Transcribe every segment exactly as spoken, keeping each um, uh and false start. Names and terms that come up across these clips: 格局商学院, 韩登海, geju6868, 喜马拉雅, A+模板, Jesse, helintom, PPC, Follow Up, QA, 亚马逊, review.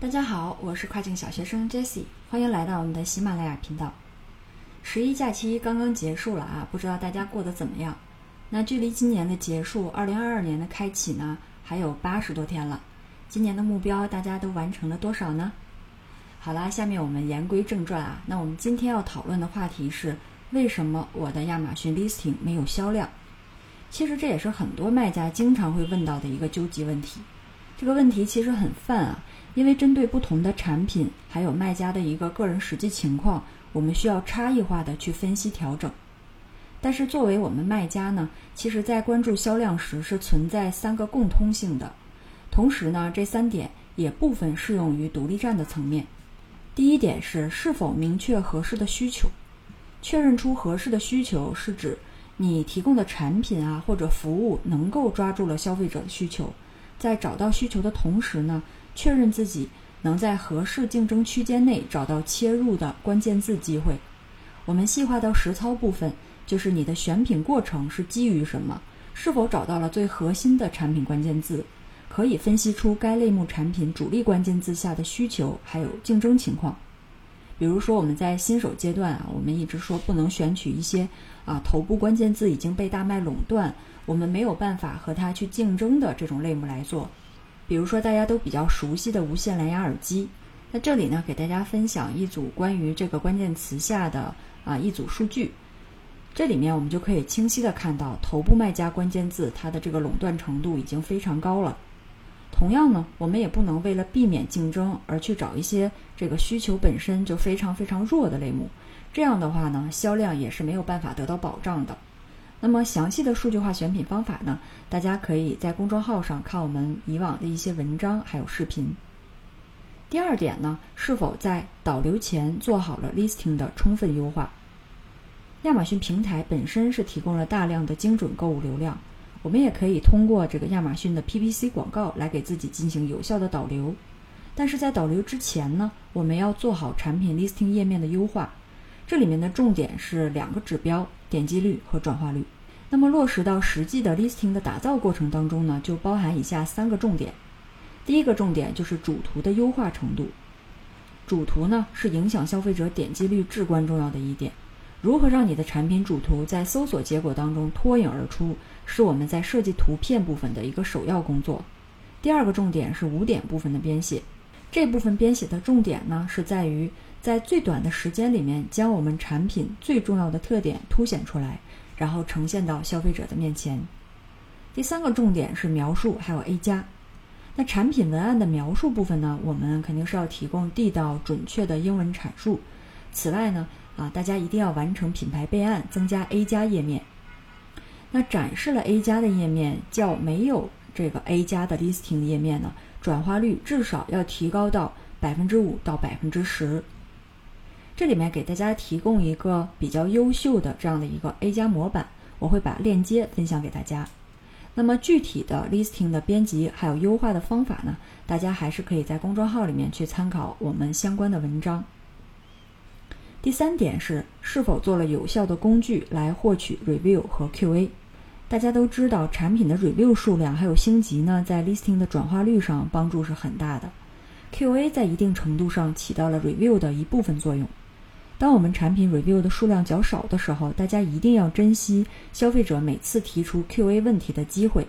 大家好，我是跨境小学生 Jesse， 欢迎来到我们的喜马拉雅频道。十一假期刚刚结束了啊，不知道大家过得怎么样？那距离今年的结束，二零二二年的开启呢，还有八十多天了。今年的目标大家都完成了多少呢？好啦，下面我们言归正传啊。那我们今天要讨论的话题是，为什么我的亚马逊 listing 没有销量？其实这也是很多卖家经常会问到的一个究极问题。这个问题其实很泛啊，因为针对不同的产品还有卖家的一个个人实际情况，我们需要差异化的去分析调整。但是作为我们卖家呢，其实在关注销量时是存在三个共通性的，同时呢，这三点也部分适用于独立站的层面。第一点是是否明确合适的需求。确认出合适的需求是指你提供的产品啊或者服务能够抓住了消费者的需求，在找到需求的同时呢，确认自己能在合适竞争区间内找到切入的关键字机会。我们细化到实操部分，就是你的选品过程是基于什么，是否找到了最核心的产品关键字，可以分析出该类目产品主力关键字下的需求还有竞争情况。比如说我们在新手阶段啊，我们一直说不能选取一些啊头部关键字已经被大卖垄断，我们没有办法和它去竞争的这种类目来做。比如说大家都比较熟悉的无线蓝牙耳机，那这里呢给大家分享一组关于这个关键词下的啊一组数据。这里面我们就可以清晰的看到，头部卖家关键字它的这个垄断程度已经非常高了。同样呢，我们也不能为了避免竞争而去找一些这个需求本身就非常非常弱的类目，这样的话呢，销量也是没有办法得到保障的。那么详细的数据化选品方法呢，大家可以在公众号上看我们以往的一些文章还有视频。第二点呢，是否在导流前做好了 listing 的充分优化。亚马逊平台本身是提供了大量的精准购物流量，我们也可以通过这个亚马逊的 P P C 广告来给自己进行有效的导流，但是在导流之前呢，我们要做好产品 listing 页面的优化。这里面的重点是两个指标，点击率和转化率。那么落实到实际的 listing 的打造过程当中呢，就包含以下三个重点。第一个重点就是主图的优化程度。主图呢是影响消费者点击率至关重要的一点，如何让你的产品主图在搜索结果当中脱颖而出，是我们在设计图片部分的一个首要工作。第二个重点是五点部分的编写，这部分编写的重点呢是在于在最短的时间里面将我们产品最重要的特点凸显出来，然后呈现到消费者的面前。第三个重点是描述还有 A 加。那产品文案的描述部分呢，我们肯定是要提供地道准确的英文阐述。此外呢啊，大家一定要完成品牌备案，增加 A 加页面。那展示了 A 加的页面，较没有这个 A 加的 listing 页面呢，转化率至少要提高到 百分之五 到 百分之十。这里面给大家提供一个比较优秀的这样的一个 A 加模板，我会把链接分享给大家。那么具体的 listing 的编辑还有优化的方法呢，大家还是可以在公众号里面去参考我们相关的文章。第三点是是否做了有效的工具来获取 review 和 Q A。 大家都知道产品的 review 数量还有星级呢，在 listing 的转化率上帮助是很大的， Q A 在一定程度上起到了 review 的一部分作用。当我们产品 review 的数量较少的时候，大家一定要珍惜消费者每次提出 Q A 问题的机会，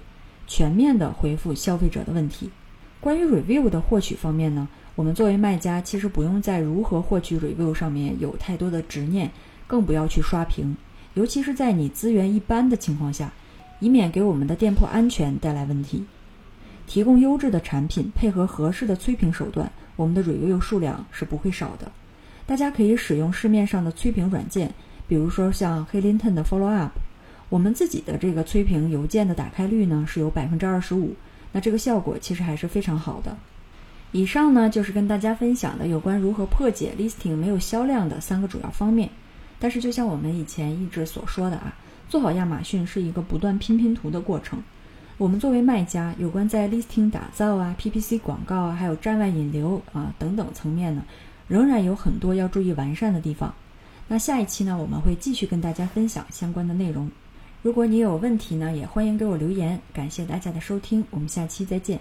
全面的回复消费者的问题。关于 review 的获取方面呢，我们作为卖家其实不用在如何获取 review 上面有太多的执念，更不要去刷屏，尤其是在你资源一般的情况下，以免给我们的店铺安全带来问题。提供优质的产品，配合合适的催评手段，我们的 review 数量是不会少的。大家可以使用市面上的催评软件，比如说像 helintom 的 Follow Up。 我们自己的这个催评邮件的打开率呢是有 百分之二十五， 那这个效果其实还是非常好的。以上呢就是跟大家分享的有关如何破解 listing 没有销量的三个主要方面。但是就像我们以前一直所说的啊，做好亚马逊是一个不断拼拼图的过程。我们作为卖家，有关在 listing 打造啊、P P C 广告啊、还有站外引流啊等等层面呢，仍然有很多要注意完善的地方。那下一期呢，我们会继续跟大家分享相关的内容。如果你有问题呢，也欢迎给我留言。感谢大家的收听，我们下期再见。